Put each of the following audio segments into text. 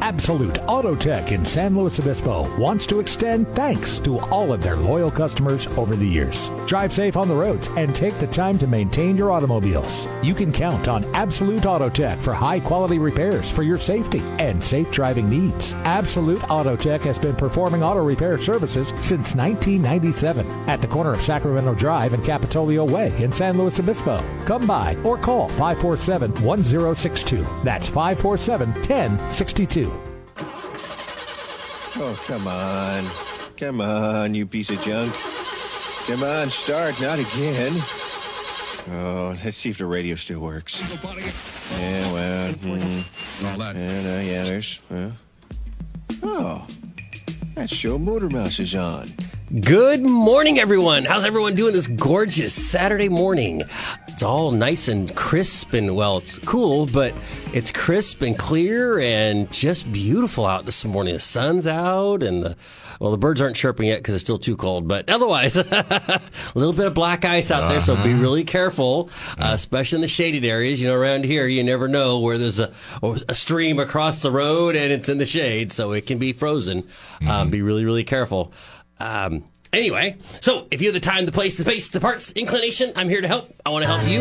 Absolute Auto Tech in San Luis Obispo wants to extend thanks to all of their loyal customers over the years. Drive safe on the roads and take the time to maintain your automobiles. You can count on Absolute Auto Tech for high-quality repairs for your safety and safe driving needs. Absolute Auto Tech has been performing auto repair services since 1997 at the corner of Sacramento Drive and Capitolio Way in San Luis Obispo. Come by or call 547-1062. That's 547-1062. Oh, come on. Come on, you piece of junk. Come on, start. Not again. Oh, let's see if the radio still works. Yeah, well. Yeah, there's. Oh, that show Motor Mouse is on. Good morning, everyone. How's everyone doing this gorgeous Saturday morning? It's all nice and crisp and, well, it's cool, but it's crisp and clear and just beautiful out this morning. The sun's out and the birds aren't chirping yet because it's still too cold, but otherwise, a little bit of black ice out there, so be really careful, especially in the shaded areas. You know, around here, you never know where there's a stream across the road and it's in the shade, so it can be frozen. Be really, really careful. Anyway, so if you have the time, the place, the space, the parts, the inclination, I'm here to help. I want to help you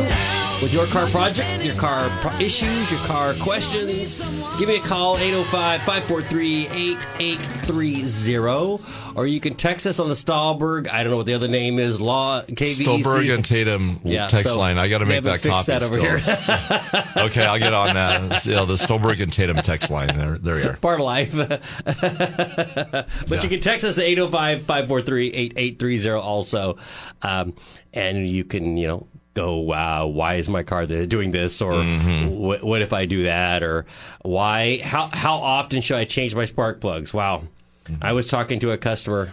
with your car project, your car issues, your car questions. Give me a call, 805-543-8830. Or you can text us on the Stolberg, I don't know what the other name is, Law, KVEC. Stolberg and Tatum text line. I got to make that copy. That over here. Okay, I'll get on that. Yeah, the Stolberg and Tatum text line. There you are. Part of life. But you can text us at 805-543-8830 also. And you can, go, wow, why is my car doing this? Or what if I do that? Or why? How often should I change my spark plugs? Wow. I was talking to a customer,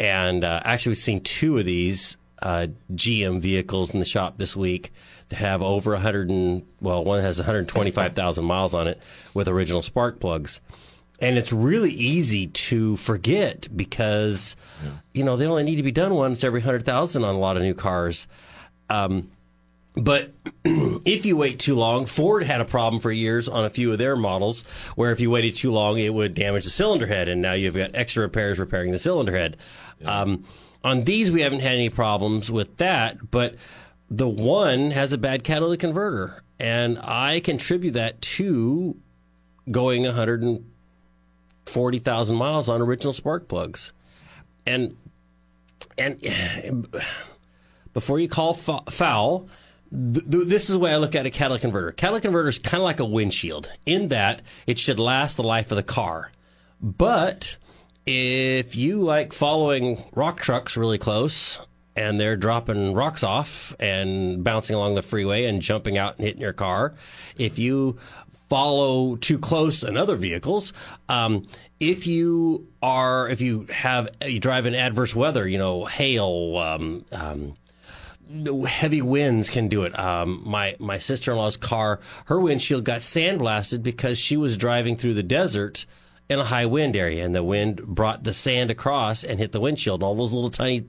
and actually we've seen two of these GM vehicles in the shop this week that have over 100 and one has 125,000 miles on it with original spark plugs. And it's really easy to forget because, they only need to be done once every 100,000 on a lot of new cars. But if you wait too long, Ford had a problem for years on a few of their models where if you waited too long, it would damage the cylinder head. And now you've got extra repairs repairing the cylinder head. Yeah. On these, we haven't had any problems with that. But the one has a bad catalytic converter. And I contribute that to going 140,000 miles on original spark plugs. And before you call foul... This is the way I look at a catalytic converter. Catalytic converter is kind of like a windshield in that it should last the life of the car. But if you like following rock trucks really close and they're dropping rocks off and bouncing along the freeway and jumping out and hitting your car, if you follow too close and other vehicles, if you drive in adverse weather, hail, heavy winds can do it. My sister-in-law's car, her windshield got sandblasted because she was driving through the desert in a high wind area, and the wind brought the sand across and hit the windshield. And all those little tiny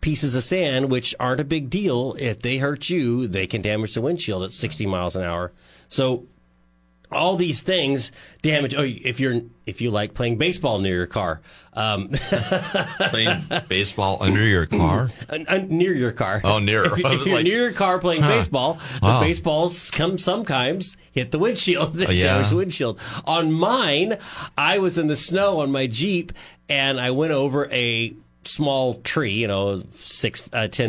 pieces of sand, which aren't a big deal, if they hurt you, they can damage the windshield at 60 miles an hour. So all these things damage. Oh, if you like playing baseball near your car, playing baseball under your car, near your car. Oh, near. If you're near your car playing baseball, the baseballs come sometimes hit the windshield. Damage the windshield. On mine, I was in the snow on my Jeep, and I went over a small tree, 10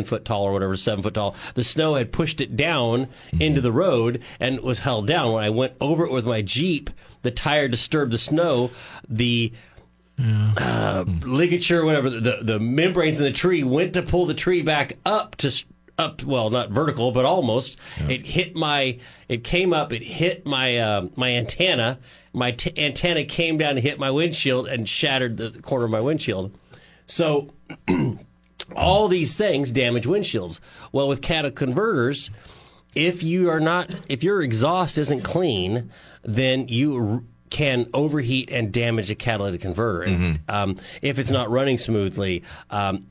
foot tall or whatever, 7 foot tall. The snow had pushed it down into the road and was held down. When I went over it with my Jeep, the tire disturbed the snow. The ligature, whatever, the membranes in the tree went to pull the tree back up not vertical, but almost. Yeah. It came up, it hit my my antenna. My antenna came down and hit my windshield and shattered the corner of my windshield. So all these things damage windshields. Well, with catalytic converters, if your exhaust isn't clean, then you can overheat and damage the catalytic converter. Mm-hmm. If it's not running smoothly, and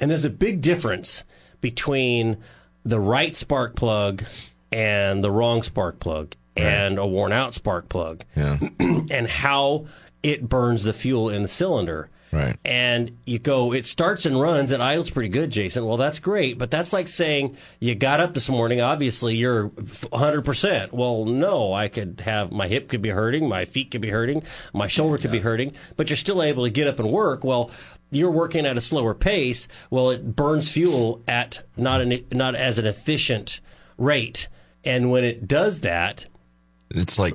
there's a big difference between the right spark plug and the wrong spark plug and a worn out spark plug, and how it burns the fuel in the cylinder. Right. And you go, it starts and runs, it idles pretty good, Jason. Well, that's great, but that's like saying you got up this morning, obviously you're 100%. Well, no, I could have, my hip could be hurting, my feet could be hurting, my shoulder could be hurting, but you're still able to get up and work. Well, you're working at a slower pace. Well, it burns fuel at not as an efficient rate. And when it does that, it's like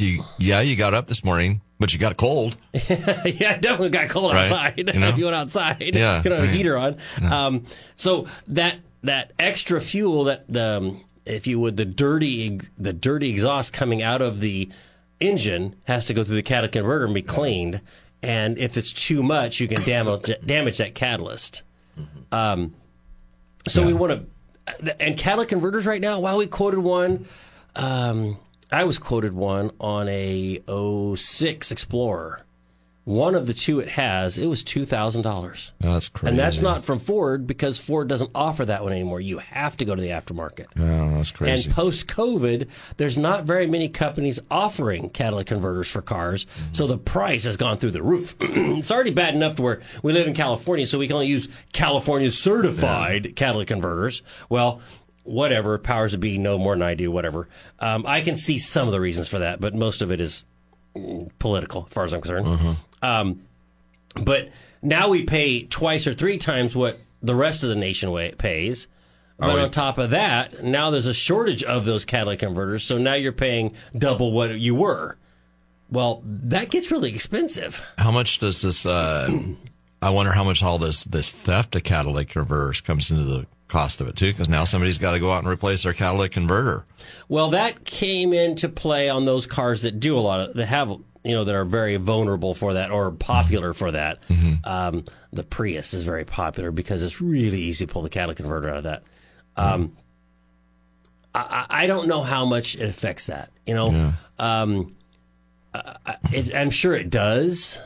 you got up this morning, but you got a cold. Yeah, I definitely got cold outside. You know? If you went outside, you could have a heater on. Yeah. So that extra fuel, that if you would, the dirty exhaust coming out of the engine has to go through the catalytic converter and be cleaned. And if it's too much, you can damage that catalyst. We want to, and catalytic converters right now. While we quoted one. I was quoted one on a 06 Explorer. One of the two it has, it was $2,000. Oh, that's crazy. And that's not from Ford, because Ford doesn't offer that one anymore. You have to go to the aftermarket. Oh, that's crazy. And post-COVID, there's not very many companies offering catalytic converters for cars, so the price has gone through the roof. It's already bad enough to where we live in California, so we can only use California-certified catalytic converters. Well, whatever, powers that be know more than I do, whatever. I can see some of the reasons for that, but most of it is political, as far as I'm concerned. But now we pay twice or three times what the rest of the nation pays. But on top of that, now there's a shortage of those catalytic converters, so now you're paying double what you were. Well, that gets really expensive. How much does this... I wonder how much all this theft of catalytic converters comes into the cost of it too, because now somebody's got to go out and replace their catalytic converter. Well, that came into play on those cars that do a lot of, that have, you know, that are very vulnerable for that or popular for that. The Prius is very popular because it's really easy to pull the catalytic converter out of that. I don't know how much it affects that, you know. I'm sure it does.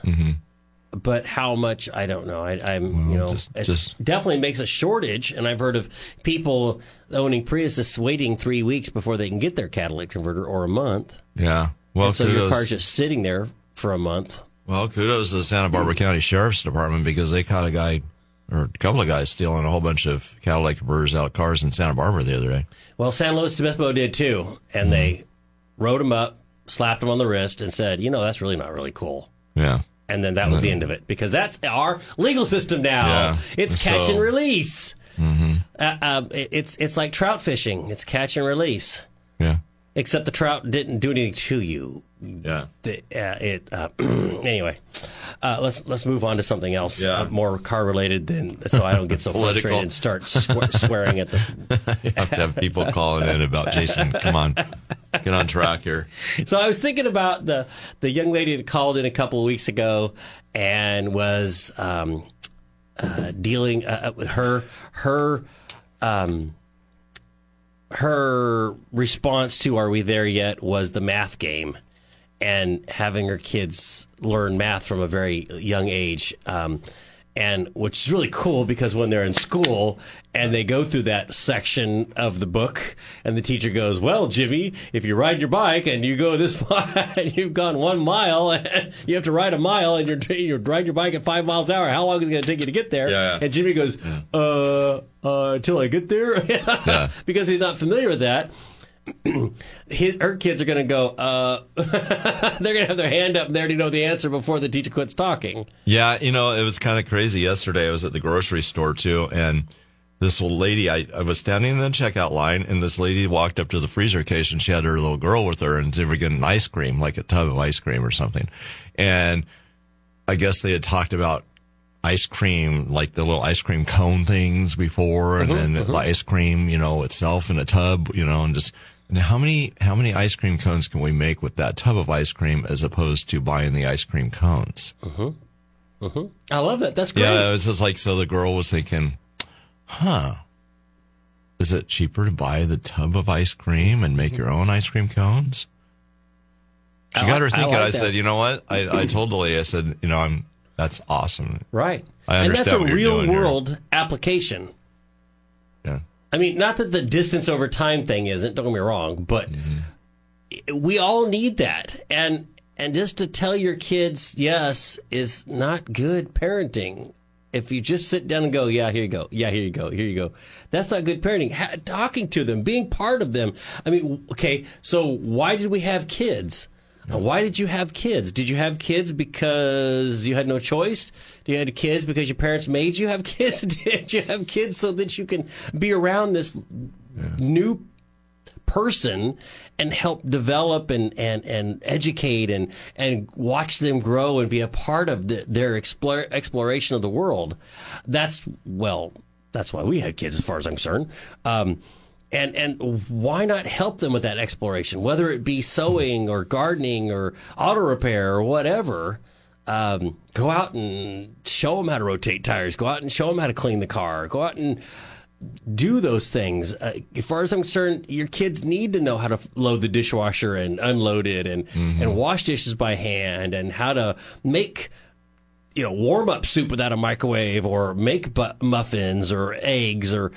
But how much, I don't know. It definitely makes a shortage. And I've heard of people owning Priuses waiting 3 weeks before they can get their catalytic converter, or a month. Yeah. Well, and so your car's just sitting there for a month. Well, kudos to the Santa Barbara County Sheriff's Department, because they caught a guy or a couple of guys stealing a whole bunch of catalytic converters out of cars in Santa Barbara the other day. Well, San Luis Obispo did too. And they rode him up, slapped him on the wrist, and said, you know, that's really not really cool. Yeah. And then that was the end of it, because that's our legal system now. Yeah. It's catch and release. It's like trout fishing. It's catch and release. Yeah. Except the trout didn't do anything to you. Yeah. Anyway, let's move on to something else more car related, than so I don't get so frustrated and start swearing at the. You have to have people calling in about Jason. Come on, get on track here. So I was thinking about the young lady that called in a couple of weeks ago and was dealing with her response to "Are We There Yet?" was the math game. And having her kids learn math from a very young age, and which is really cool, because when they're in school and they go through that section of the book, and the teacher goes, "Well, Jimmy, if you ride your bike and you go this far and you've gone 1 mile, and you have to ride a mile, and you ride your bike at 5 miles an hour. How long is it going to take you to get there?" Yeah. And Jimmy goes, "Until I get there," because he's not familiar with that. Her kids are going to go, they're going to have their hand up there to know the answer before the teacher quits talking. Yeah, you know, it was kind of crazy yesterday. I was at the grocery store, too, and this old lady, I was standing in the checkout line, and this lady walked up to the freezer case, and she had her little girl with her, and they were getting ice cream, like a tub of ice cream or something. And I guess they had talked about ice cream, like the little ice cream cone things before, and then the ice cream, you know, itself in a tub, you know, and just... Now, how many ice cream cones can we make with that tub of ice cream, as opposed to buying the ice cream cones? I love that. That's great. Yeah, it was just like, so the girl was thinking, huh, Is it cheaper to buy the tub of ice cream and make your own ice cream cones? She got her thinking. I said, you know what? I told the lady, I said, you know, that's awesome. Right. I understand what you're doing. And that's a real world application. Yeah. I mean, not that the distance over time thing isn't, don't get me wrong, but we all need that. And just to tell your kids yes is not good parenting. If you just sit down and go, yeah, here you go, yeah, here you go, here you go, that's not good parenting. Talking to them, being part of them. I mean, okay, so why did we have kids? Why did you have kids? Did you have kids because you had no choice? Did you have kids because your parents made you have kids? Did you have kids so that you can be around this new person and help develop and educate and watch them grow and be a part of their exploration of the world? That's why we had kids, as far as I'm concerned. And why not help them with that exploration, whether it be sewing or gardening or auto repair or whatever? Go out and show them how to rotate tires. Go out and show them how to clean the car. Go out and do those things. As far as I'm concerned, your kids need to know how to load the dishwasher and unload it and wash dishes by hand, and how to make warm up soup without a microwave, or make muffins or eggs, or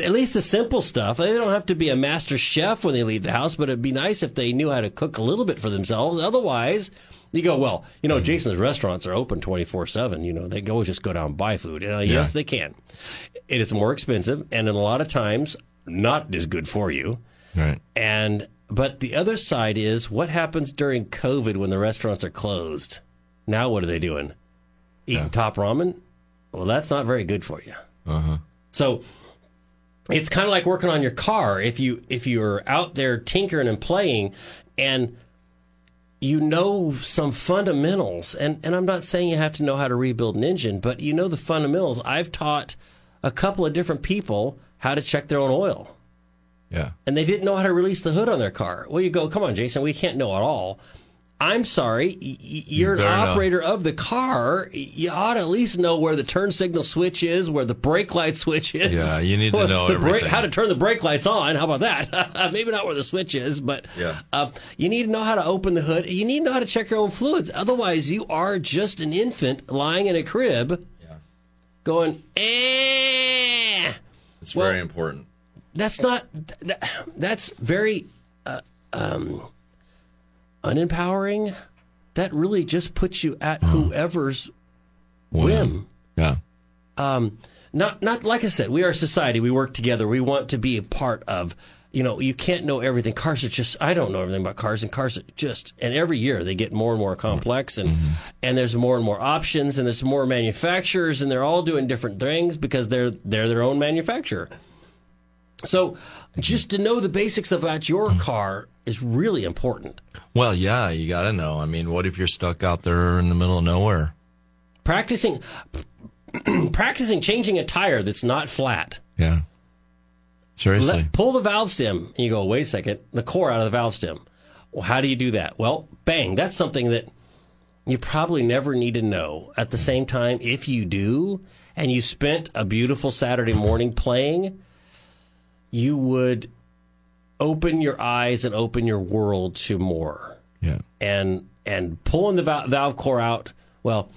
at least the simple stuff. They don't have to be a master chef when they leave the house, but it'd be nice if they knew how to cook a little bit for themselves. Otherwise, you go, well, Jason's restaurants are open 24/7. They can always just go down and buy food. Yes, they can. It is more expensive, and in a lot of times, not as good for you. Right. But the other side is, what happens during COVID when the restaurants are closed? Now what are they doing? Eating top ramen? Well, that's not very good for you. Uh-huh. So it's kind of like working on your car. If you're out there tinkering and playing, and some fundamentals, and I'm not saying you have to know how to rebuild an engine, but the fundamentals. I've taught a couple of different people how to check their own oil. Yeah. And they didn't know how to release the hood on their car. Well, you go, come on, Jason, we can't know it all. I'm sorry, you're an operator of the car. You ought to at least know where the turn signal switch is, where the brake light switch is. Yeah, you need to know everything. How to turn the brake lights on. How about that? Maybe not where the switch is, but you need to know how to open the hood. You need to know how to check your own fluids. Otherwise, you are just an infant lying in a crib going, eh. It's very important. That's not... That's very... unempowering. That really just puts you at whoever's whim. Yeah. Not like I said, we are a society. We work together. We want to be a part of. You can't know everything. I don't know everything about cars, and and every year they get more and more complex, and there's more and more options, and there's more manufacturers, and they're all doing different things because they're their own manufacturer. So just to know the basics about your car is really important. Well, yeah, you got to know. I mean, what if you're stuck out there in the middle of nowhere? Practicing changing a tire that's not flat. Yeah. Seriously. Pull the valve stem, and you go, wait a second, the core out of the valve stem. Well, how do you do that? Well, bang, that's something that you probably never need to know. At the same time, if you do, and you spent a beautiful Saturday morning playing, you would open your eyes and open your world to more. Yeah. And pulling the valve core out, well,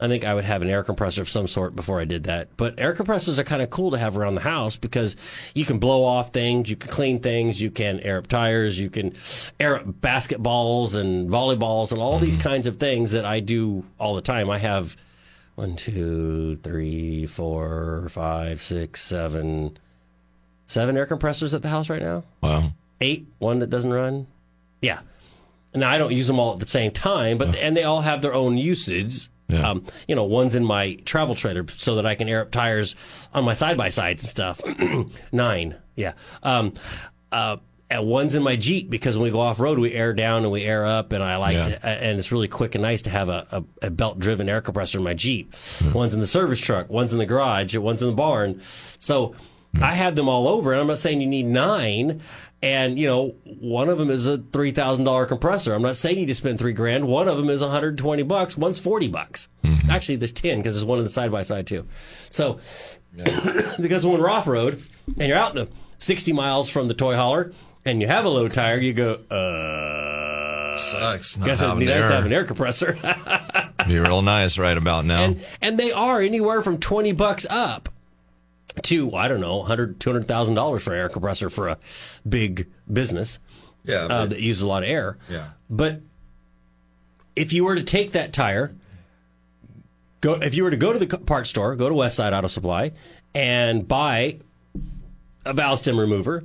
I think I would have an air compressor of some sort before I did that. But air compressors are kind of cool to have around the house because you can blow off things, you can clean things, you can air up tires, you can air up basketballs and volleyballs and all these kinds of things that I do all the time. I have 7 air compressors at the house right now. Wow. 8, one that doesn't run. Yeah. Now, I don't use them all at the same time, but and they all have their own usage. Yeah. One's in my travel trailer so that I can air up tires on my side-by-sides and stuff. 9, yeah. And one's in my Jeep because when we go off-road, we air down and we air up, and I like to, and it's really quick and nice to have a belt-driven air compressor in my Jeep. Yeah. One's in the service truck, one's in the garage, one's in the barn. So... I have them all over, and I'm not saying you need 9. And, one of them is a $3,000 compressor. I'm not saying you need to spend $3,000. One of them is $120. One's $40. Actually, there's 10 because there's one in the side by side too. So, because when we're off road and you're out in the 60 miles from the toy hauler and you have a low tire, you go, sucks. Guess it would be nice to have an air compressor. Be real nice right about now. And they are anywhere from $20 up to, I don't know, $100,000, $200,000 for an air compressor for a big business that uses a lot of air. Yeah. But if you were to take that tire, if you were to go to the parts store, go to Westside Auto Supply, and buy a valve stem remover,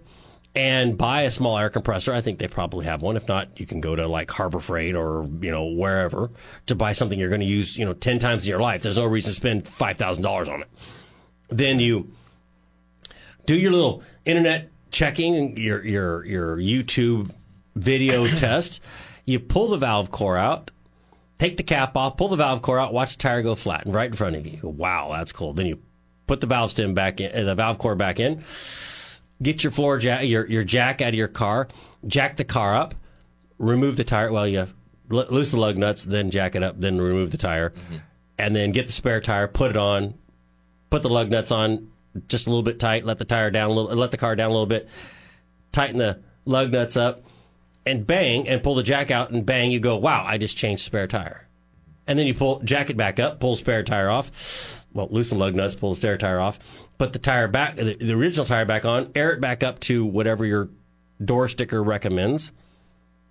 and buy a small air compressor. I think they probably have one. If not, you can go to like Harbor Freight or, wherever to buy something you're going to use, 10 times in your life. There's no reason to spend $5,000 on it. Then you do your little internet checking and your YouTube video test. You pull the valve core out, take the cap off, pull the valve core out, watch the tire go flat and right in front of you. Wow, that's cool. Then you put the valve stem back in, the valve core back in. Get your floor jack, your jack out of your car, jack the car up, remove the tire. Well, you loose the lug nuts, then jack it up, then remove the tire, and then get the spare tire, put it on, put the lug nuts on just a little bit tight, let the tire down a little, let the car down a little bit, tighten the lug nuts up, and bang, and pull the jack out, and bang, you go, wow, I just changed spare tire. And then you pull jack it back up, pull spare tire off, well, loose the lug nuts, pull the spare tire off. Put the tire back, the original tire back on, air it back up to whatever your door sticker recommends,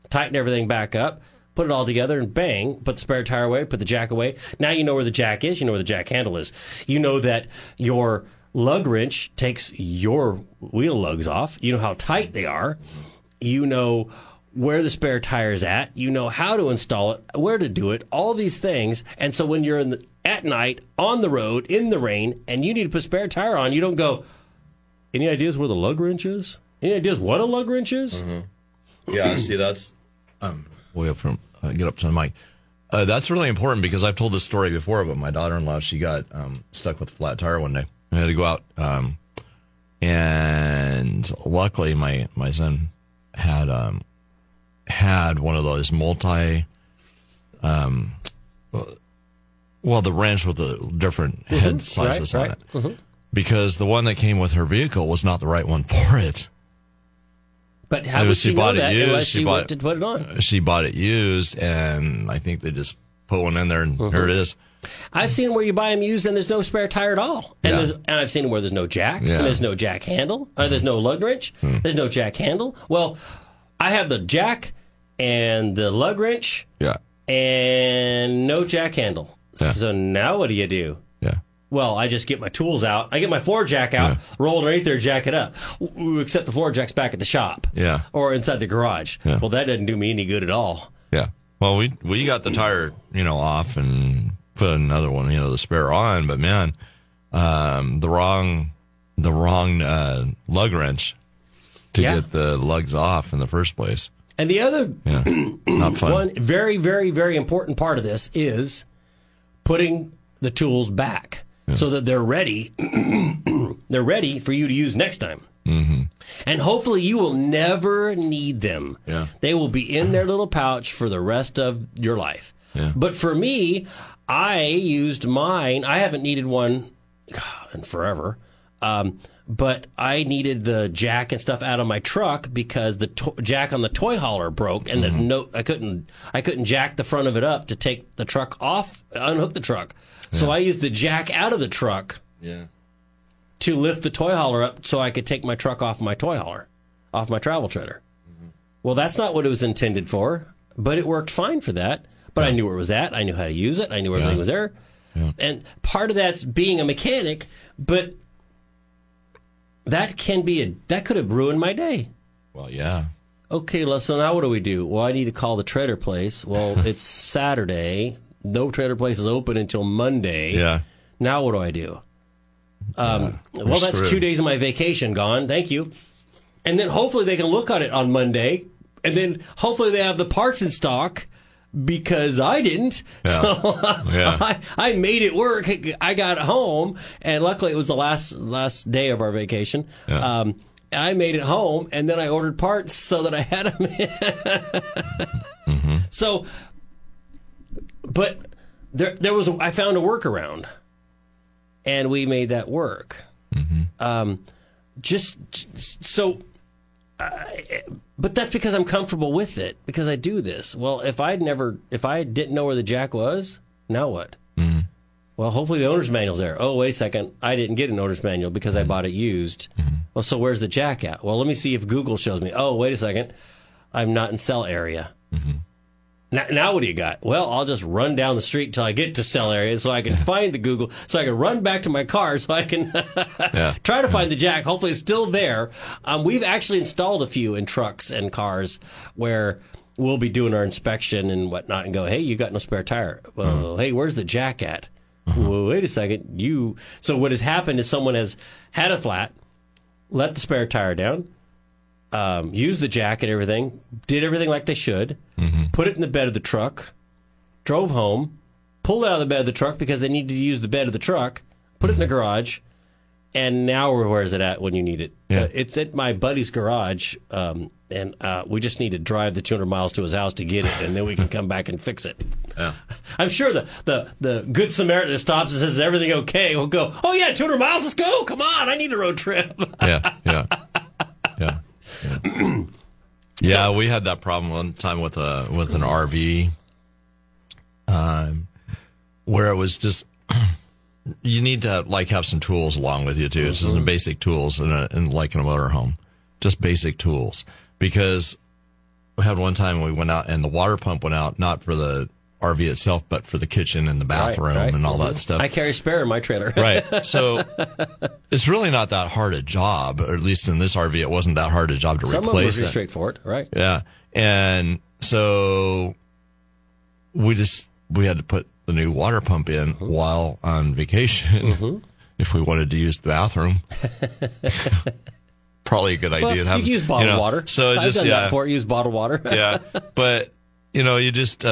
tighten everything back up, put it all together, and bang, put the spare tire away, put the jack away. Now you know where the jack is, you know where the jack handle is. You know that your lug wrench takes your wheel lugs off. You know how tight they are. You know where the spare tire is at. You know how to install it, where to do it, all these things. And so when you're in the at night, on the road, in the rain, and you need to put spare tire on, you don't go, any ideas where the lug wrench is? Any ideas what a lug wrench is? Mm-hmm. Yeah, see, that's way up from, get up to the mic. That's really important because I've told this story before, but my daughter-in-law, she got stuck with a flat tire one day. I had to go out, and luckily my son had one of those multi, well, the wrench with the different head sizes on it. Mm-hmm. Because the one that came with her vehicle was not the right one for it. But how would she know that unless she went to put it on? She bought it used, and I think they just put one in there, and here it is. I've seen where you buy them used, and there's no spare tire at all. And, and I've seen where there's no jack, and there's no jack handle, or there's no lug wrench, there's no jack handle. Well, I have the jack and the lug wrench and no jack handle. Yeah. So now what do? Yeah. Well, I just get my tools out. I get my floor jack out, roll underneath there, jack it up. Except the floor jack's back at the shop. Yeah. Or inside the garage. Yeah. Well, that doesn't do me any good at all. Yeah. Well, we got the tire, off and put another one, the spare on. But man, the wrong lug wrench to get the lugs off in the first place. And the other not fun. One very, very, very important part of this is putting the tools back so that they're ready. They're ready for you to use next time. Mm-hmm. And hopefully you will never need them. Yeah. They will be in their little pouch for the rest of your life. Yeah. But for me, I used mine. I haven't needed one in forever. But I needed the jack and stuff out of my truck because the jack on the toy hauler broke, and I couldn't jack the front of it up to take the truck off, unhook the truck. Yeah. So I used the jack out of the truck to lift the toy hauler up so I could take my truck off my toy hauler, off my travel trailer. Mm-hmm. Well, that's not what it was intended for, but it worked fine for that. But I knew where it was at. I knew how to use it. I knew everything was there. Yeah. And part of that's being a mechanic, but that can be that could have ruined my day. Well, yeah. Okay, so now what do? Well, I need to call the trailer place. Well, it's Saturday. No trailer place is open until Monday. Yeah. Now what do? Well, that's screwed. 2 days of my vacation gone. Thank you. And then hopefully they can look on it on Monday. And then hopefully they have the parts in stock because I didn't. Yeah. So I made it work. I got home, and luckily it was the last day of our vacation. Yeah. I made it home, and then I ordered parts so that I had them. Mm-hmm. So, but I found a workaround, and we made that work. Mm-hmm. But that's because I'm comfortable with it, because I do this. Well, if I didn't know where the jack was, now what? Mm-hmm. Well, hopefully the owner's manual's there. Oh, wait a second. I didn't get an owner's manual because I bought it used. Mm-hmm. Well, so where's the jack at? Well, let me see if Google shows me. Oh, wait a second. I'm not in sell area. Mm-hmm. Now what do you got? Well, I'll just run down the street until I get to sell area so I can find the Google, so I can run back to my car so I can try to find the jack. Hopefully it's still there. We've actually installed a few in trucks and cars where we'll be doing our inspection and whatnot and go, hey, you got no spare tire. Well, hey, where's the jack at? Well, wait a second. So what has happened is someone has had a flat, let the spare tire down, used the jack and everything, did everything like they should, put it in the bed of the truck, drove home, pulled out of the bed of the truck because they needed to use the bed of the truck, put it in the garage, and now where is it at when you need it? Yeah. It's at my buddy's garage, and we just need to drive the 200 miles to his house to get it, and then we can come back and fix it. Yeah. I'm sure the good Samaritan that stops and says, is everything okay? Will go, oh, yeah, 200 miles, let's go. Come on, I need a road trip. Yeah, we had that problem one time with an RV, where it was just you need to have some tools along with you too. It's just some basic tools in a motorhome, just basic tools. Because we had one time we went out and the water pump went out, not for the RV itself, but for the kitchen and the bathroom and all that stuff. I carry spare in my trailer. Right. So it's really not that hard a job, or at least in this RV, it wasn't that hard a job to replace it. Some of them were pretty straightforward, right? Yeah. And so we had to put the new water pump in while on vacation if we wanted to use the bathroom. Probably a good idea to have. You use bottled water. So I've done that before. Use bottled water. Yeah. But, you just...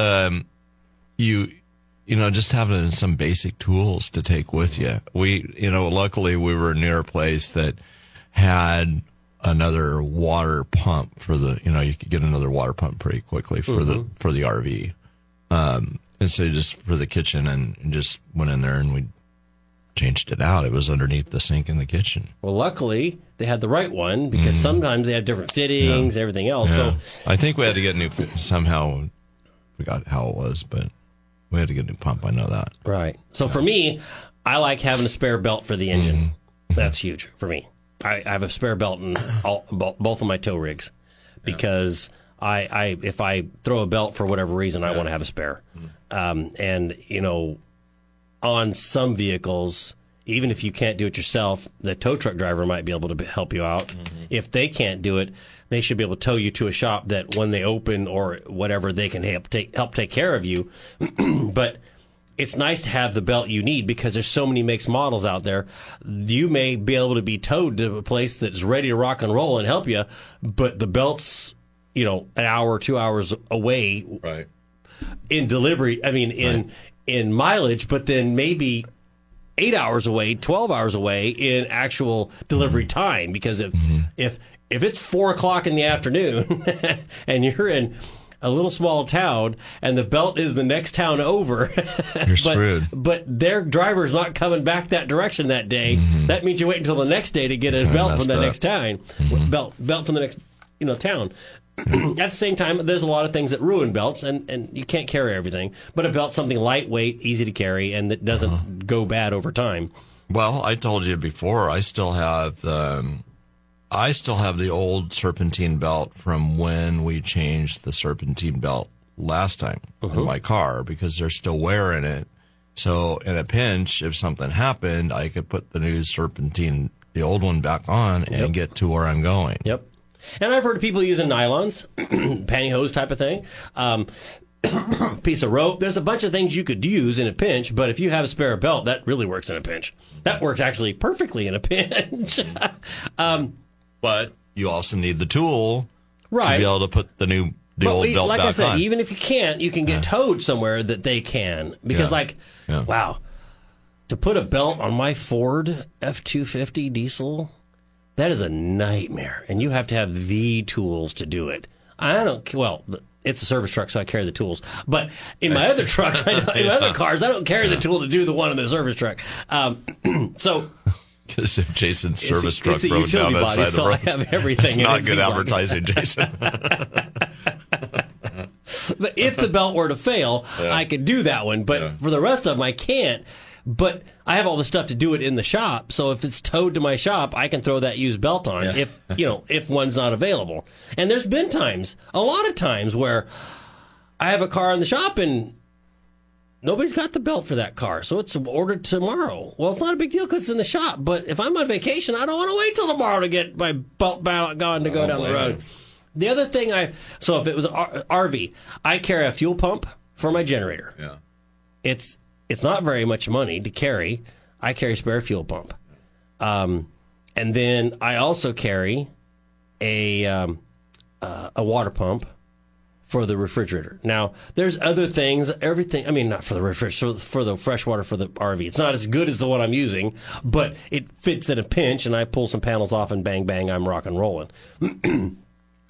just having some basic tools to take with you. We, luckily we were near a place that had another water pump for the, you could get another water pump pretty quickly for the RV. And so just for the kitchen and just went in there and we changed it out. It was underneath the sink in the kitchen. Well, luckily they had the right one because sometimes they have different fittings, everything else. Yeah. So I think we had to get new somehow. Forgot how it was, but. We had to get a new pump. I know that. Right. So for me, I like having a spare belt for the engine. That's huge for me. I have a spare belt in both of my tow rigs because if I throw a belt for whatever reason, I want to have a spare. On some vehicles, even if you can't do it yourself, the tow truck driver might be able to help you out. If they can't do it, they should be able to tow you to a shop that when they open or whatever, they can help take care of you. But it's nice to have the belt you need because there's so many makes models out there. You may be able to be towed to a place that's ready to rock and roll and help you, but the belt's, an hour, 2 hours away in delivery. I mean, in mileage, but then maybe 8 hours away, 12 hours away in actual delivery time because if it's 4 o'clock in the afternoon and you're in a little small town and the belt is the next town over, you're screwed. But their driver's not coming back that direction that day. That means you wait until the next day to get a belt from the next town. Belt from the next town. At the same time, there's a lot of things that ruin belts, and you can't carry everything. But a belt's something lightweight, easy to carry, and that doesn't go bad over time. Well, I told you before, I still have the old serpentine belt from when we changed the serpentine belt last time in my car because there's still wear in it. So in a pinch, if something happened, I could put the new serpentine, the old one, back on and get to where I'm going. Yep. And I've heard of people using nylons, pantyhose type of thing, piece of rope. There's a bunch of things you could use in a pinch, but if you have a spare belt, that really works in a pinch. That works actually perfectly in a pinch. But you also need the tool to be able to put the new old belt back on. Like I said, even if you can't, you can get towed somewhere that they can. Because to put a belt on my Ford F-250 diesel, that is a nightmare. And you have to have the tools to do it. It's a service truck, so I carry the tools. But in my other trucks, in my other cars, I don't carry the tool to do the one in the service truck. So... Because if Jason's service truck broke down outside the road, it's not good advertising, Jason. But if the belt were to fail, I could do that one. But for the rest of them, I can't. But I have all the stuff to do it in the shop. So if it's towed to my shop, I can throw that used belt on if, you know, if one's not available. And there's been times, a lot of times, where I have a car in the shop and nobody's got the belt for that car, so it's ordered tomorrow. Well, it's not a big deal because it's in the shop, but if I'm on vacation, I don't want to wait till tomorrow to get my belt gone to go down the road. The other thing so if it was RV, I carry a fuel pump for my generator. Yeah. It's not very much money to carry. I carry a spare fuel pump. And then I also carry a water pump for the refrigerator. Now, there's other things, not for the refrigerator, for the fresh water for the RV. It's not as good as the one I'm using, but it fits in a pinch, and I pull some panels off and bang, bang, I'm rock and rolling.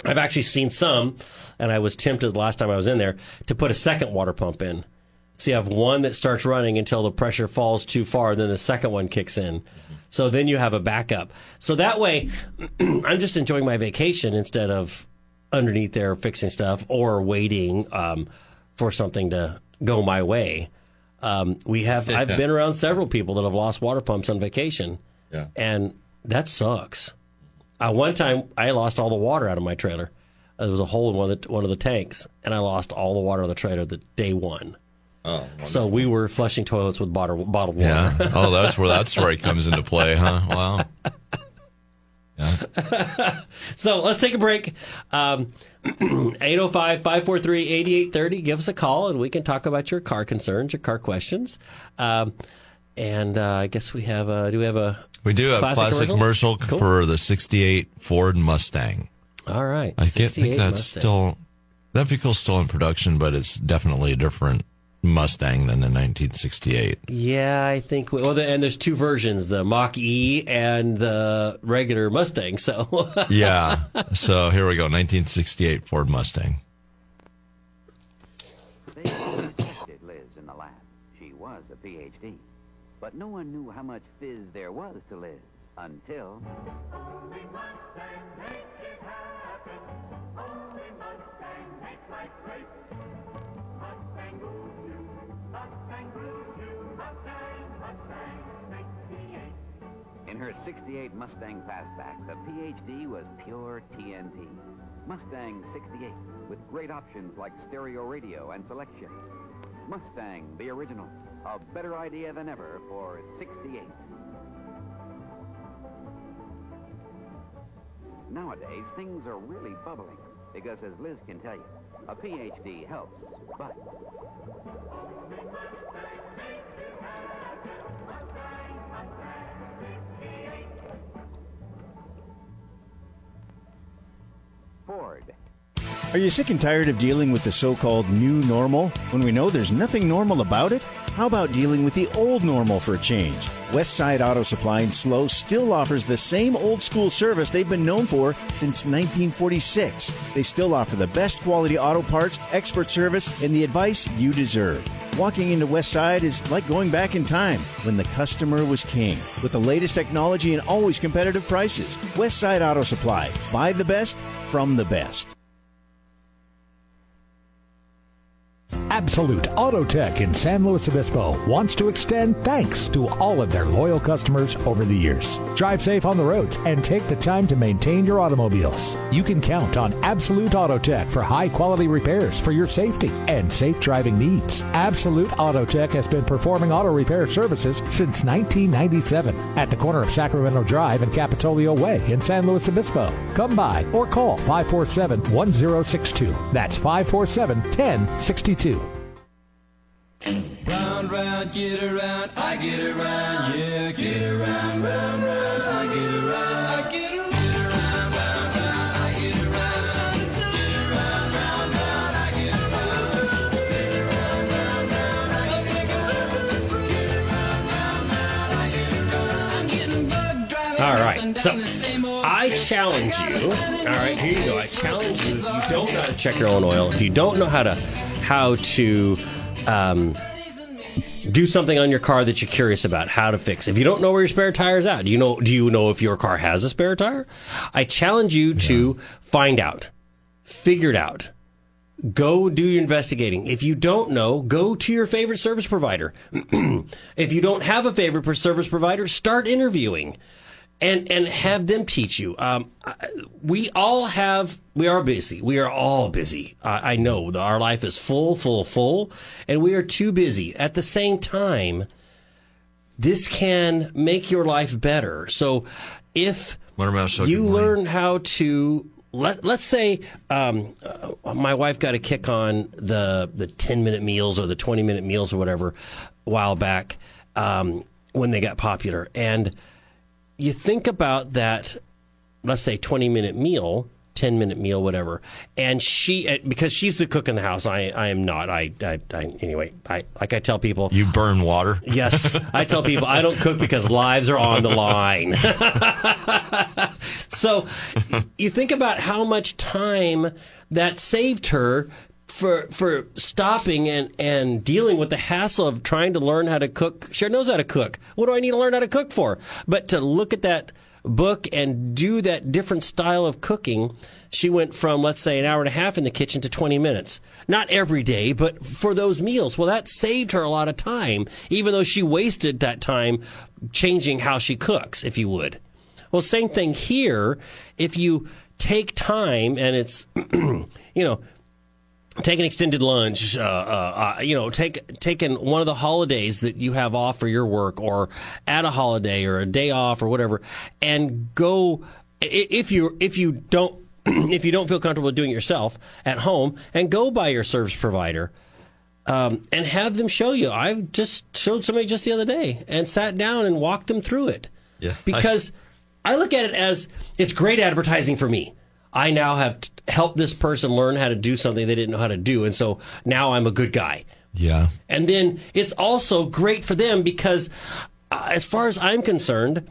I've actually seen some, and I was tempted last time I was in there, to put a second water pump in. So you have one that starts running until the pressure falls too far, then the second one kicks in. So then you have a backup. So that way, I'm just enjoying my vacation instead of underneath there fixing stuff or waiting for something to go my way. I've been around several people that have lost water pumps on vacation, and that sucks. One time, I lost all the water out of my trailer. There was a hole in one of the tanks, and I lost all the water out of the trailer the day one. Oh, wonderful. So we were flushing toilets with bottled water. Yeah. Oh, that's where it comes into play, huh? Wow. Yeah. So let's take a break. 805-543-8830. Give us a call, and we can talk about your car concerns, your car questions. I guess we have a classic commercial for the 68 Ford Mustang. All right. I can't think that vehicle's still in production, but it's definitely a different Mustang than the 1968. Yeah, I think. And there's two versions: the Mach-E and the regular Mustang. So. Yeah. So here we go: 1968 Ford Mustang. They suspected Liz in the lab. She was a PhD, but no one knew how much fizz there was to Liz until. Only Mustang makes it happen. Only Mustang makes life great. In her 68 Mustang fastback, the PhD was pure TNT. Mustang 68, with great options like stereo radio and selection. Mustang, the original, a better idea than ever for 68. Nowadays, things are really bubbling, because as Liz can tell you, a PhD helps, but... Ford. Are you sick and tired of dealing with the so-called new normal when we know there's nothing normal about it? How about dealing with the old normal for a change? Westside Auto Supply in SLO still offers the same old-school service they've been known for since 1946. They still offer the best quality auto parts, expert service, and the advice you deserve. Walking into Westside is like going back in time when the customer was king. With the latest technology and always competitive prices, Westside Auto Supply. Buy the best from the best. Absolute Auto Tech in San Luis Obispo wants to extend thanks to all of their loyal customers over the years. Drive safe on the roads and take the time to maintain your automobiles. You can count on Absolute Auto Tech for high-quality repairs for your safety and safe driving needs. Absolute Auto Tech has been performing auto repair services since 1997 at the corner of Sacramento Drive and Capitolio Way in San Luis Obispo. Come by or call 547-1062. That's 547-1062. Round, round, get around, I get around, yeah, get around, round, round, I get around, I get around, round, round, I get around, get around, round, round, I get around, get around, round, round, I get around, get around, round, round, I get around. I'm getting bug driving. All right, so I challenge you. All right, here you go. I challenge you. If you don't know how to check your own oil, if you don't know how to do something on your car that you're curious about how to fix. If you don't know where your spare tire's at, do you know if your car has a spare tire? I challenge you to find out, figure it out. Go do your investigating. If you don't know, go to your favorite service provider. If you don't have a favorite service provider, start interviewing and have them teach you. We are busy. We are all busy. I know that our life is full, and we are too busy. At the same time, this can make your life better. So if you learn how to... Let's say my wife got a kick on the 10-minute meals or the 20-minute meals or whatever a while back when they got popular. And you think about that, let's say 20-minute meal, 10-minute meal, whatever. And she, because she's the cook in the house, I am not. Anyway, like I tell people. You burn water. Yes. I tell people I don't cook because lives are on the line. So you think about how much time that saved her for stopping and dealing with the hassle of trying to learn how to cook. She knows how to cook. What do I need to learn how to cook for? But to look at that book and do that different style of cooking, she went from, let's say, an hour and a half in the kitchen to 20 minutes. Not every day, but for those meals. Well, that saved her a lot of time, even though she wasted that time changing how she cooks, if you would. Well, same thing here. If you take time and it's, take an extended lunch, taking one of the holidays that you have off for your work or add a holiday or a day off or whatever, and go, if you don't feel comfortable doing it yourself at home, and go by your service provider. And have them show you. I just showed somebody just the other day and sat down and walked them through it. Yeah. Because I look at it as it's great advertising for me. I now have helped this person learn how to do something they didn't know how to do, and so now I'm a good guy. Yeah. And then it's also great for them because, as far as I'm concerned,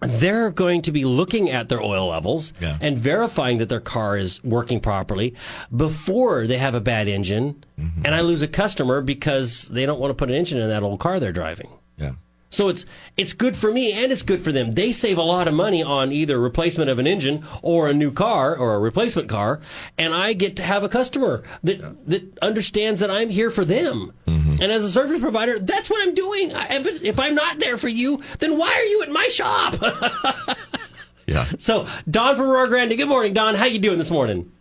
they're going to be looking at their oil levels and verifying that their car is working properly before they have a bad engine, and I lose a customer because they don't want to put an engine in that old car they're driving. Yeah. So it's good for me and it's good for them. They save a lot of money on either replacement of an engine or a new car or a replacement car, and I get to have a customer that understands that I'm here for them. Mm-hmm. And as a service provider, that's what I'm doing. If I'm not there for you, then why are you at my shop? Yeah. So Don from Rio Grande. Good morning, Don. How you doing this morning?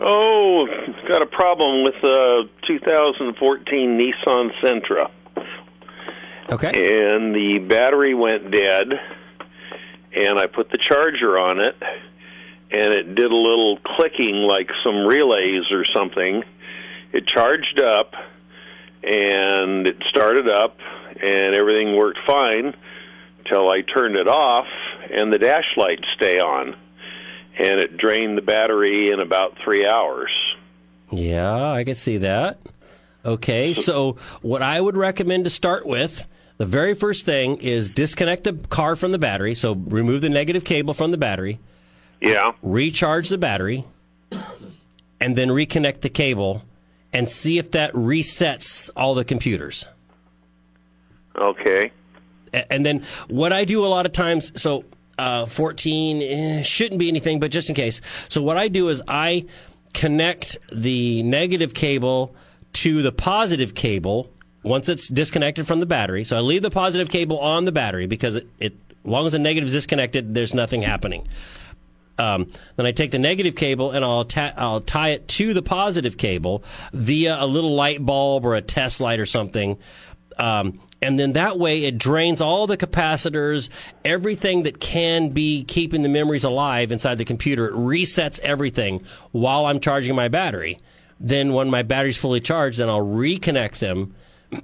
Oh, got a problem with a 2014 Nissan Sentra. Okay. And the battery went dead, and I put the charger on it, and it did a little clicking like some relays or something. It charged up, and it started up, and everything worked fine till I turned it off, and the dash lights stay on, and it drained the battery in about 3 hours. Yeah, I can see that. Okay, so what I would recommend to start with... The very first thing is disconnect the car from the battery, so remove the negative cable from the battery. Yeah. Recharge the battery, and then reconnect the cable, and see if that resets all the computers. Okay. And then what I do a lot of times, so 14 shouldn't be anything, but just in case. So what I do is I connect the negative cable to the positive cable. Once it's disconnected from the battery, so I leave the positive cable on the battery because it as long as the negative is disconnected, there's nothing happening. Then I take the negative cable and I'll tie it to the positive cable via a little light bulb or a test light or something. And then that way it drains all the capacitors, everything that can be keeping the memories alive inside the computer. It resets everything while I'm charging my battery. Then when my battery's fully charged, then I'll reconnect them.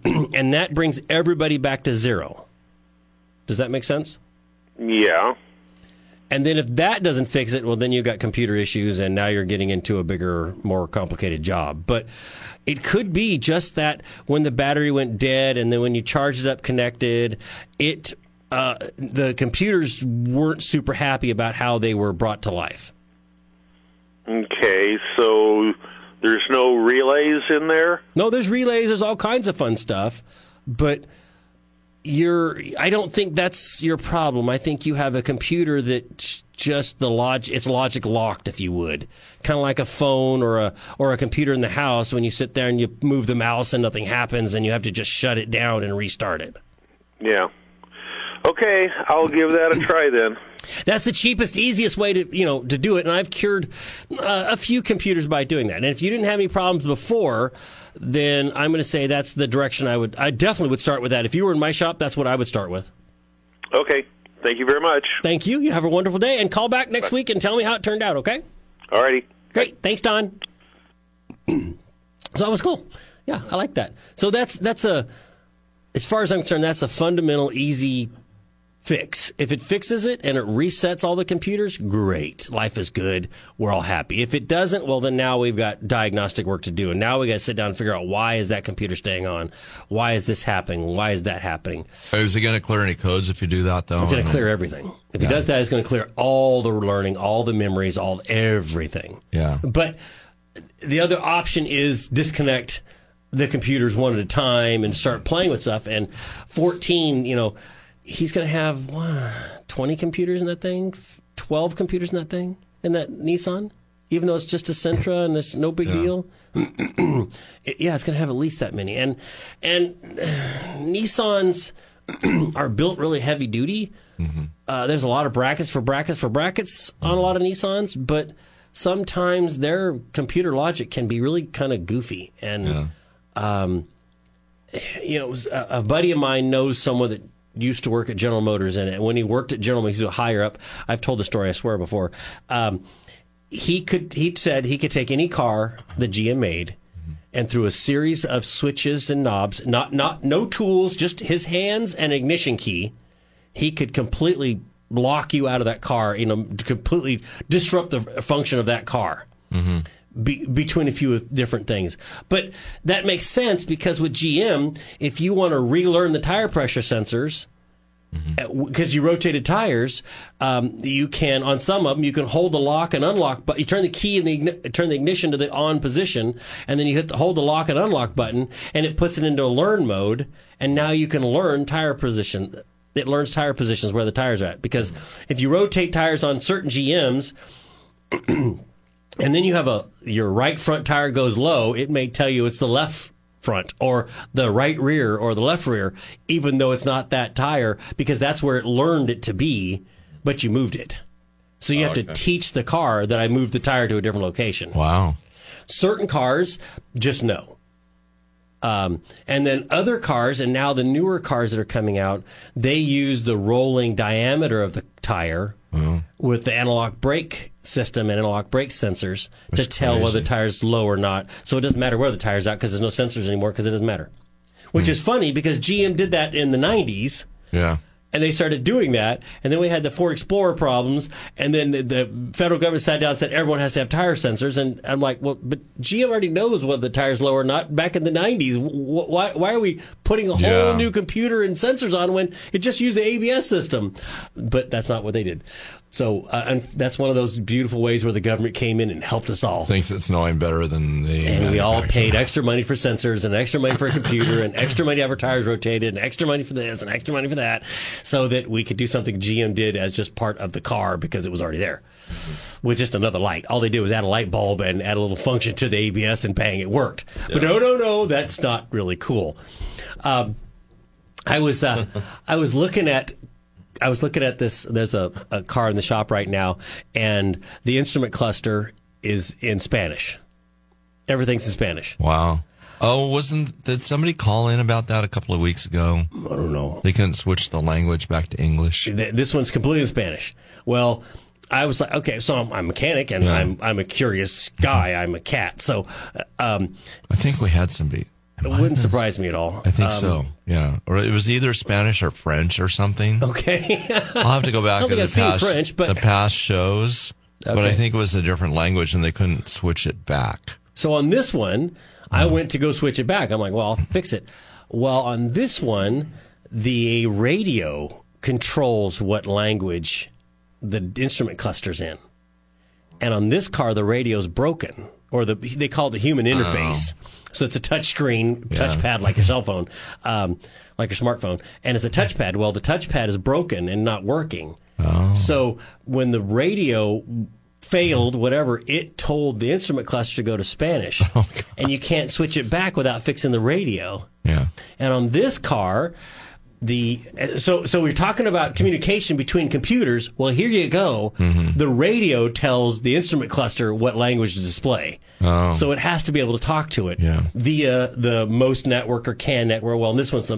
And that brings everybody back to zero. Does that make sense? Yeah. And then if that doesn't fix it, well, then you've got computer issues, and now you're getting into a bigger, more complicated job. But it could be just that when the battery went dead and then when you charged it up connected, the computers weren't super happy about how they were brought to life. Okay, so... There's no relays in there? No, there's relays. There's all kinds of fun stuff. But I don't think that's your problem. I think you have a computer that just it's logic locked, if you would. Kind of like a phone or a computer in the house when you sit there and you move the mouse and nothing happens and you have to just shut it down and restart it. Yeah. Okay, I'll give that a try then. That's the cheapest, easiest way to do it, and I've cured a few computers by doing that. And if you didn't have any problems before, then I'm going to say that's the direction I definitely would start with that. If you were in my shop, that's what I would start with. Okay. Thank you very much. Thank you. You have a wonderful day, and call back next week and tell me how it turned out, okay? All righty. Great. Thanks, Don. So that was cool. Yeah, I like that. So that's as far as I'm concerned, that's a fundamental, easy fix. If it fixes it and it resets all the computers, great. Life is good. We're all happy. If it doesn't, well, then now we've got diagnostic work to do. And now we got to sit down and figure out, why is that computer staying on? Why is this happening? Why is that happening? Is it going to clear any codes if you do that, though? It's going to clear everything. If he does that, it's going to clear all the learning, all the memories, all everything. Yeah. But the other option is disconnect the computers one at a time and start playing with stuff. And 14, he's going to have 20 computers in that thing, 12 computers in that thing, in that Nissan, even though it's just a Sentra and it's no big deal. It's going to have at least that many. And Nissans are built really heavy duty. Mm-hmm. There's a lot of brackets mm-hmm. on a lot of Nissans, but sometimes their computer logic can be really kind of goofy. And, a buddy of mine knows someone that used to work at General Motors, and when he worked at General Motors, he was higher up. I've told the story, I swear, before. He said he could take any car that GM made, and through a series of switches and knobs, no tools, just his hands and ignition key, he could completely lock you out of that car, completely disrupt the function of that car. Mm-hmm. Between a few different things. But that makes sense, because with GM, if you want to relearn the tire pressure sensors, because you rotated tires, you can, on some of them, you can hold the lock and unlock, but you turn the key and turn the ignition to the on position, and then you hold the lock and unlock button, and it puts it into a learn mode, and now you can learn tire position. It learns tire positions where the tires are at, because if you rotate tires on certain GMs, and then you have your right front tire goes low, it may tell you it's the left front or the right rear or the left rear, even though it's not that tire, because that's where it learned it to be, but you moved it. So you have to teach the car that I moved the tire to a different location. Wow. Certain cars just know. And then other cars, and now the newer cars that are coming out, they use the rolling diameter of the tire with the analog brake system and analog brake sensors to tell whether the tire's low or not. So it doesn't matter where the tire's out, because there's no sensors anymore, because it doesn't matter. Which is funny, because GM did that in the 90s. Yeah. And they started doing that, and then we had the Ford Explorer problems, and then the federal government sat down and said everyone has to have tire sensors. And I'm like, well, but GM already knows whether the tire's low or not back in the 90s. Why are we putting a whole new computer and sensors on when it just used the ABS system? But that's not what they did. So and that's one of those beautiful ways where the government came in and helped us all. Thinks it's knowing better than the... And we all paid extra money for sensors and extra money for a computer and extra money to have our tires rotated and extra money for this and extra money for that, so that we could do something GM did as just part of the car, because it was already there with just another light. All they did was add a light bulb and add a little function to the ABS, and bang, it worked. Yeah. But no, that's not really cool. I was looking at this. There's a car in the shop right now, and the instrument cluster is in Spanish. Everything's in Spanish. Wow. Oh, did somebody call in about that a couple of weeks ago? I don't know. They couldn't switch the language back to English. This one's completely in Spanish. Well, I was like, okay, so I'm a mechanic, and I'm a curious guy. I'm a cat. So I think we had somebody. It wouldn't surprise me at all. I think so, yeah. Or it was either Spanish or French or something. Okay. I'll have to go back to the past shows, but I think it was a different language, and they couldn't switch it back. So on this one, I went to go switch it back. I'm like, well, I'll fix it. Well, on this one, the radio controls what language the instrument cluster's in. And on this car, the radio's broken. or they call it the human interface. Oh. So it's a touchscreen, touchpad like your cell phone, like your smartphone. And it's a touchpad. Well, the touchpad is broken and not working. Oh. So when the radio failed, whatever, it told the instrument cluster to go to Spanish. Oh, and you can't switch it back without fixing the radio. Yeah. And on this car, so we're talking about communication between computers. Well, here you go. Mm-hmm. The radio tells the instrument cluster what language to display. Oh. So it has to be able to talk to it via the most network or CAN network. Well, and this one's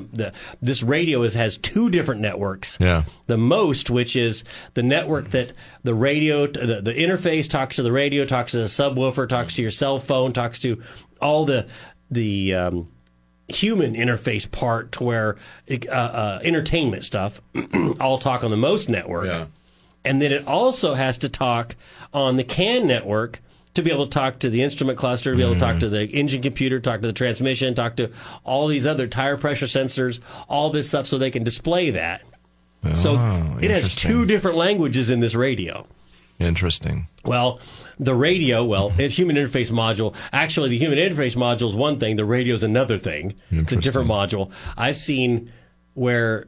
this radio has two different networks. Yeah. The most, which is the network that the radio, the interface talks to the radio, talks to the subwoofer, talks to your cell phone, talks to all the human interface part to where entertainment stuff all talk on the most network. Yeah. And then it also has to talk on the CAN network to be able to talk to the instrument cluster, to be able to talk to the engine computer, talk to the transmission, talk to all these other tire pressure sensors, all this stuff, so they can display that. Oh, so it has two different languages in this radio. Interesting. Well, the radio, it's human interface module. Actually, the human interface module is one thing. The radio is another thing. It's a different module. I've seen where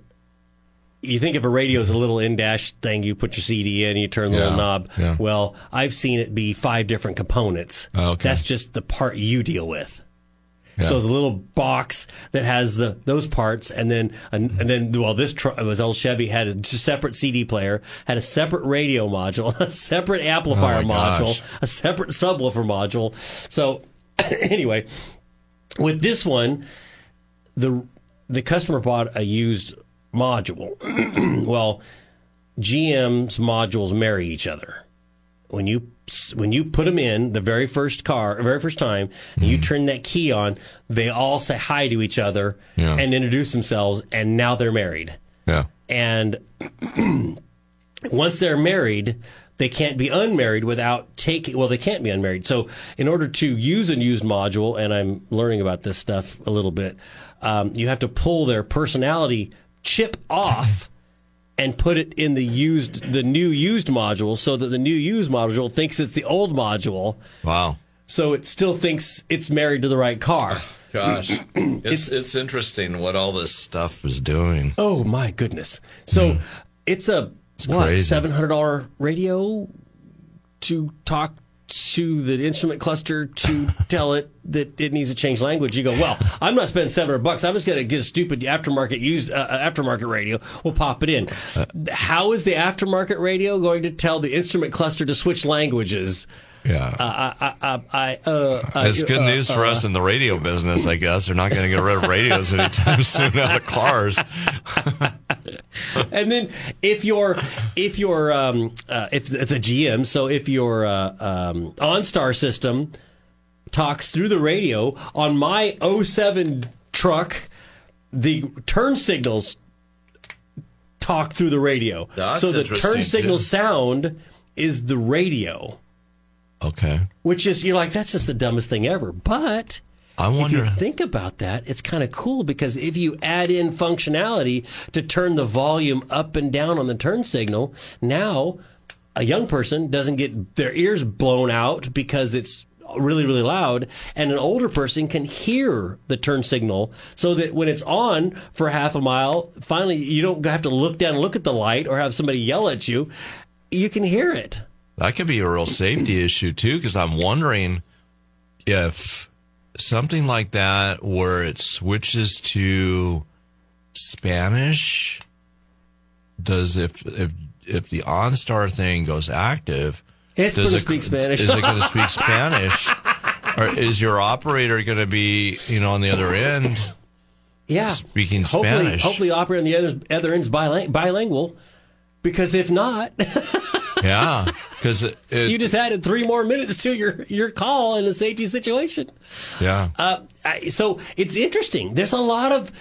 you think of a radio as a little in-dash thing. You put your CD in, you turn the little knob. Yeah. Well, I've seen it be 5 different components. Oh, okay. That's just the part you deal with. Yeah. So it's a little box that has those parts, and then this old Chevy had a separate CD player, had a separate radio module, a separate amplifier module, a separate subwoofer module. So anyway, with this one, the customer bought a used module. Well, GM's modules marry each other. When you put them in the very first car, very first time, and you turn that key on, they all say hi to each other and introduce themselves, and now they're married. Yeah. And once they're married, they can't be unmarried without they can't be unmarried. So in order to use a used module, and I'm learning about this stuff a little bit, you have to pull their personality chip off and put it in the new used module, so that the new used module thinks it's the old module. Wow. So it still thinks it's married to the right car. Gosh. it's interesting what all this stuff is doing. Oh, my goodness. So it's crazy. $700 radio to talk to the instrument cluster to tell it that it needs to change language. You go, well, I'm not spending $700. I'm just going to get a stupid aftermarket used aftermarket radio. We'll pop it in. How is the aftermarket radio going to tell the instrument cluster to switch languages? Yeah. It's good news for us in the radio business, I guess. They're not going to get rid of radios anytime soon out of cars. And then if it's a GM, so if your OnStar system talks through the radio on my 07 truck, the turn signals talk through the radio. That's so the turn signal sound is the radio. Okay. Which is, you're like, that's just the dumbest thing ever. But I wonder, if you think about that, it's kind of cool, because if you add in functionality to turn the volume up and down on the turn signal, now a young person doesn't get their ears blown out because it's really, really loud, and an older person can hear the turn signal, so that when it's on for half a mile, finally you don't have to look down and look at the light or have somebody yell at you. You can hear it. That could be a real safety issue, too, because I'm wondering if something like that, where it switches to Spanish, does if the OnStar thing goes active, it's going to speak Spanish. Is it going to speak Spanish? Or is your operator going to be, on the other end speaking Spanish? Hopefully operator on the other end is bilingual, because if not... Yeah, because you just added 3 more minutes to your call in a safety situation. Yeah. So it's interesting. There's a lot of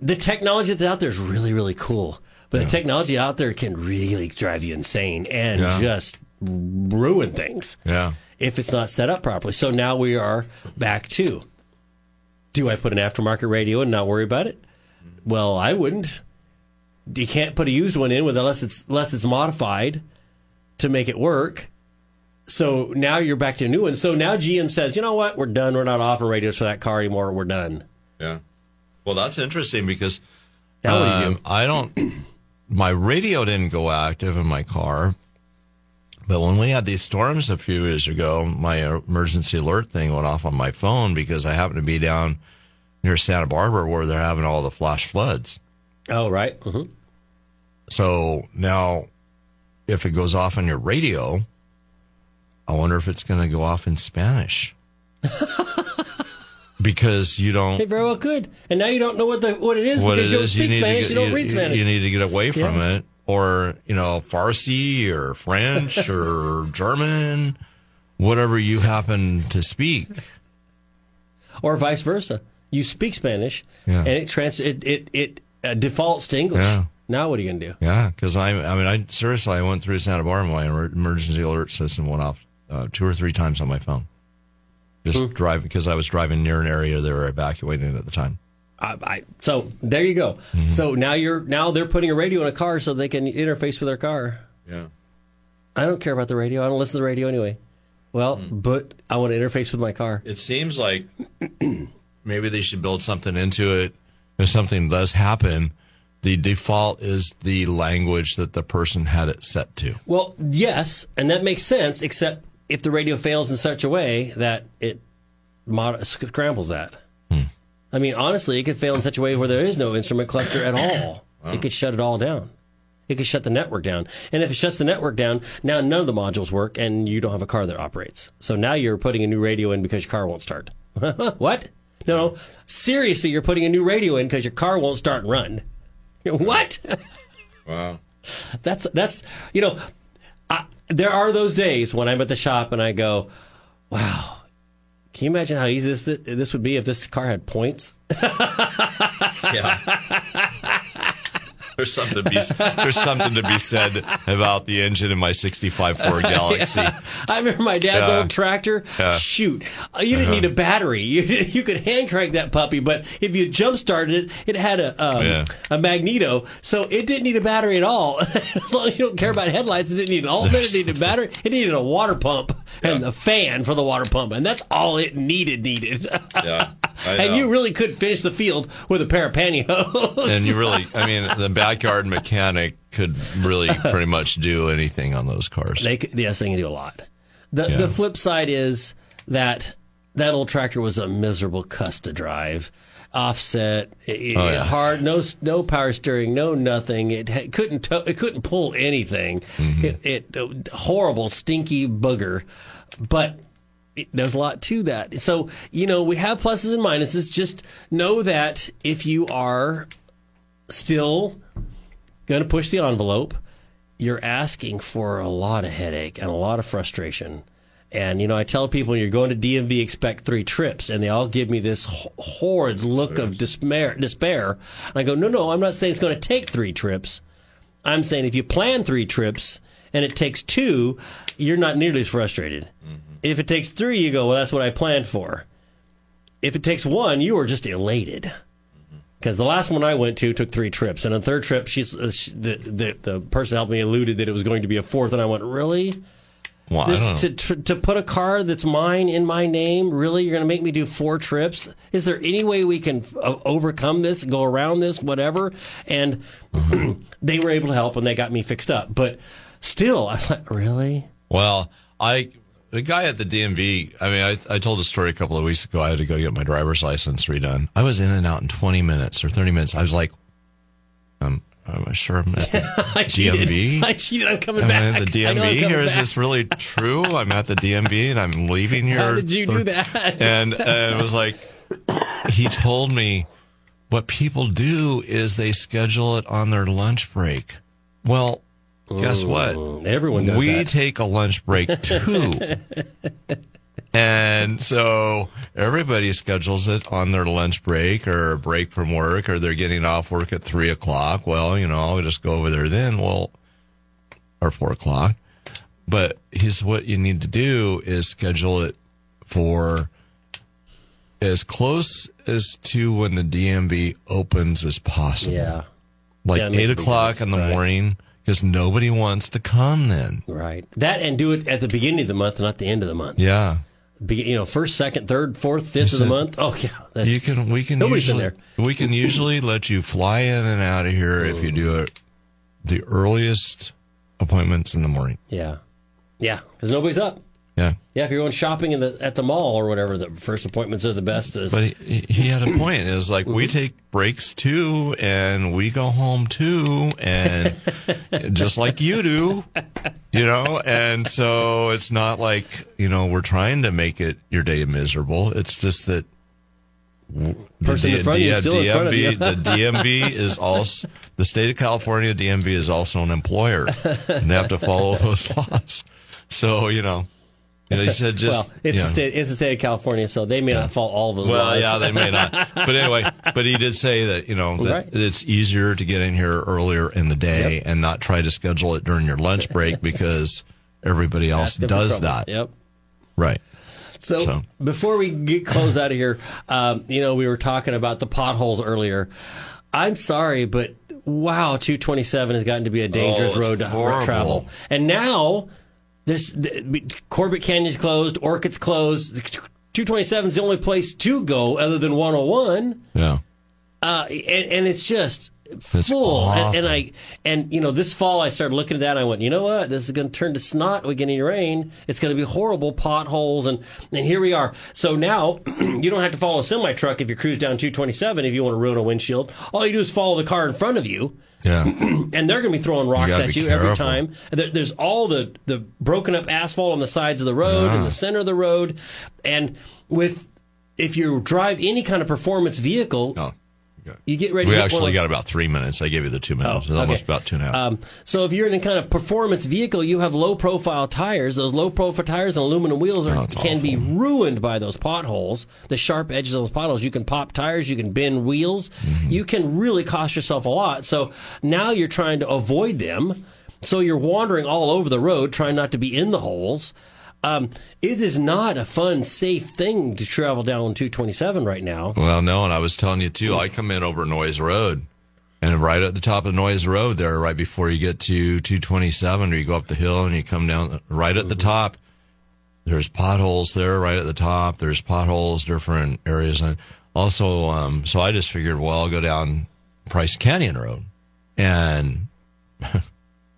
the technology that's out there is really, really cool, but the technology out there can really drive you insane and just ruin things. Yeah. If it's not set up properly. So now we are back to: do I put an aftermarket radio and not worry about it? Well, I wouldn't. You can't put a used one in unless it's modified to make it work. So now you're back to a new one. So now GM says, you know what? We're done. We're not offering radios for that car anymore. We're done. Yeah. Well, that's interesting because my radio didn't go active in my car. But when we had these storms a few years ago, my emergency alert thing went off on my phone because I happened to be down near Santa Barbara where they're having all the flash floods. Oh, right. Mm-hmm. So now if it goes off on your radio, I wonder if it's going to go off in Spanish. Because you don't. They very well could. And now you don't know what it is because you don't speak Spanish, you don't read Spanish. You need to get away from it. Or, you know, Farsi or French or German, whatever you happen to speak. Or vice versa. You speak Spanish and it defaults to English. Yeah. Now what are you going to do? Yeah, because I went through Santa Barbara and my emergency alert system went off two or three times on my phone. Driving, because I was driving near an area they were evacuating at the time. So there you go. Mm-hmm. So now they're putting a radio in a car so they can interface with their car. Yeah. I don't care about the radio. I don't listen to the radio anyway. Well, but I want to interface with my car. It seems like maybe they should build something into it. If something does happen, the default is the language that the person had it set to. Well, yes, and that makes sense, except if the radio fails in such a way that it scrambles that. I mean, honestly, it could fail in such a way where there is no instrument cluster at all. Wow. It could shut it all down. It could shut the network down. And if it shuts the network down, now none of the modules work, and you don't have a car that operates. So now you're putting a new radio in because your car won't start. What? No, seriously, you're putting a new radio in because your car won't start and run. What? Wow. That's you know, there are those days when I'm at the shop and I go, wow. Can you imagine how easy this would be if this car had points? Yeah. There's something to be said about the engine in my 65 Ford Galaxy. Yeah. I remember my dad's old tractor. Yeah. Shoot. You didn't need a battery. You could hand crank that puppy, but if you jump started it, it had a magneto, so it didn't need a battery at all. As long as you don't care about headlights, it didn't need an alternator, it needed a battery. It needed a water pump and a fan for the water pump, and that's all it needed. Yeah. And you really could finish the field with a pair of pantyhose. And you really, the backyard mechanic could really pretty much do anything on those cars. They can do a lot. The flip side is that old tractor was a miserable cuss to drive. Offset, hard, no power steering, no nothing. It couldn't pull anything. Mm-hmm. It horrible, stinky booger, but. There's a lot to that. So, we have pluses and minuses. Just know that if you are still going to push the envelope, you're asking for a lot of headache and a lot of frustration. And, I tell people, you're going to DMV, expect 3 trips, and they all give me this horrid look of despair. And I go, no, I'm not saying it's going to take 3 trips. I'm saying if you plan 3 trips and it takes 2, you're not nearly as frustrated. Mm-hmm. If it takes 3, you go, well, that's what I planned for. If it takes 1, you are just elated. Because the last one I went to took 3 trips. And on the 3rd trip, the person helping me alluded that it was going to be a 4th. And I went, really? Well, to put a car that's mine in my name, really? You're going to make me do 4 trips? Is there any way we can overcome this, go around this, whatever? And they were able to help, and they got me fixed up. But still, I'm like, really? Well, the guy at the DMV, I told a story a couple of weeks ago. I had to go get my driver's license redone. I was in and out in 20 minutes or 30 minutes. I was like, I'm sure I'm at the DMV. I cheated. I'm coming back. I'm at the DMV here. Is this really true? I'm at the DMV and I'm leaving here. How did you do that? And it was like, he told me what people do is they schedule it on their lunch break. Well, guess what? Everyone knows we take a lunch break too. And so everybody schedules it on their lunch break or a break from work, or they're getting off work at 3:00. Well, I'll just go over there then. Well, or 4:00. But here's what you need to do is schedule it for as close as to when the DMV opens as possible. Yeah. Like 8 o'clock in the morning. because nobody wants to come then. Right. That, and do it at the beginning of the month, not the end of the month. Yeah. You know, first, second, third, fourth, fifth of the month. Oh yeah, that's, you can. We can. Nobody's usually, in there. We can usually let you fly in and out of here if you do it. The earliest appointments in the morning. Yeah, yeah, because nobody's up. Yeah, yeah. If you're going shopping in the at the mall or whatever, the first appointments are the best. But he had a point. It was like we take breaks too, and we go home too, and just like you do, you know. And so it's not like, you know, we're trying to make it your day miserable. It's just that the DMV is also the state of California. DMV is also an employer, and they have to follow those laws. So you know. And he said, "Just well, it's the state of California, so they may not follow all of the laws. Well, yeah, they may not. But anyway, but he did say that, you know, that it's easier to get in here earlier in the day and not try to schedule it during your lunch break because everybody else does that. Yep, right. So before we close out of here, you know, we were talking about the potholes earlier. I'm sorry, but wow, 227 has gotten to be a dangerous road to travel, and now. This Corbett Canyon's closed, Orchid's closed. 227's the only place to go other than 101. Yeah, and it's just full. And you know, this fall I started looking at that. And I went, you know what? This is going to turn to snot. We get any rain, it's going to be horrible potholes. And here we are. So now you don't have to follow a semi truck if you cruise down 227 if you want to ruin a windshield. All you do is follow the car in front of you. Yeah, and they're going to be throwing rocks at you every time. There's all the broken up asphalt on the sides of the road and the center of the road, and if you drive any kind of performance vehicle, you get ready. We actually got about 3 minutes. I gave you the 2 minutes. It's almost about 2.5. So if you're in a kind of performance vehicle, you have low profile tires. Those low profile tires and aluminum wheels can be ruined by those potholes. The sharp edges of those potholes. You can pop tires. You can bend wheels. Mm-hmm. You can really cost yourself a lot. So now you're trying to avoid them. So you're wandering all over the road, trying not to be in the holes. It is not a fun, safe thing to travel down 227 right now. Well, no, and I was telling you, too, I come in over Noise Road, and right at the top of Noise Road there, right before you get to 227, or you go up the hill and you come down right at the top, there's potholes there right at the top. There's potholes, different areas. And also, so I just figured, well, I'll go down Price Canyon Road, and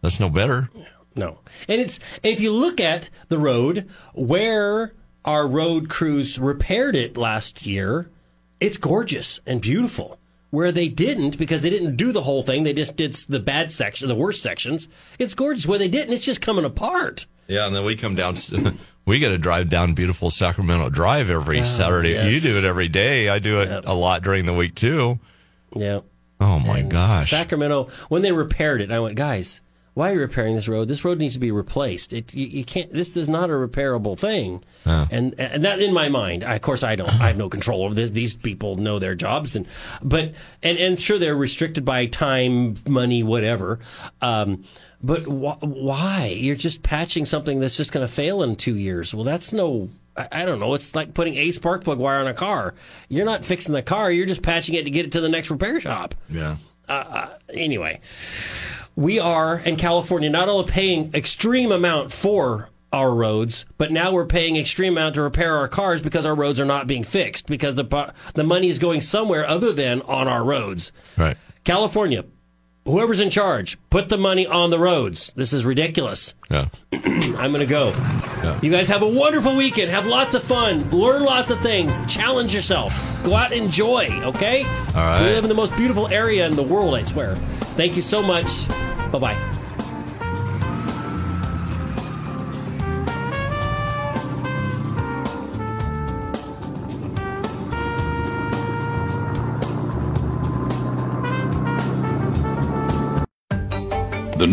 that's no better. No. And it's, if you look at the road where our road crews repaired it last year, it's gorgeous and beautiful. Where they didn't, because they didn't do the whole thing, they just did the bad section, the worst sections, it's gorgeous. Where they didn't, it's just coming apart. Yeah, and then we come down, we got to drive down beautiful Sacramento Drive every Saturday. Yes. You do it every day. I do it a lot during the week, too. Yeah. Oh, my gosh. Sacramento, when they repaired it, I went, guys, why are you repairing this road? This road needs to be replaced. You can't. This is not a repairable thing. Oh. And that in my mind, I have no control over this. These people know their jobs, and sure they're restricted by time, money, whatever. But why? You're just patching something that's just going to fail in 2 years. Well, that's no. I don't know. It's like putting a spark plug wire on a car. You're not fixing the car. You're just patching it to get it to the next repair shop. Yeah. Anyway. We are, in California, not only paying extreme amount for our roads, but now we're paying extreme amount to repair our cars because our roads are not being fixed, because the money is going somewhere other than on our roads. Right. California, whoever's in charge, put the money on the roads. This is ridiculous. Yeah. I'm going to go. Yeah. You guys have a wonderful weekend. Have lots of fun. Learn lots of things. Challenge yourself. Go out and enjoy, okay? All right. We live in the most beautiful area in the world, I swear. Thank you so much. Bye-bye. The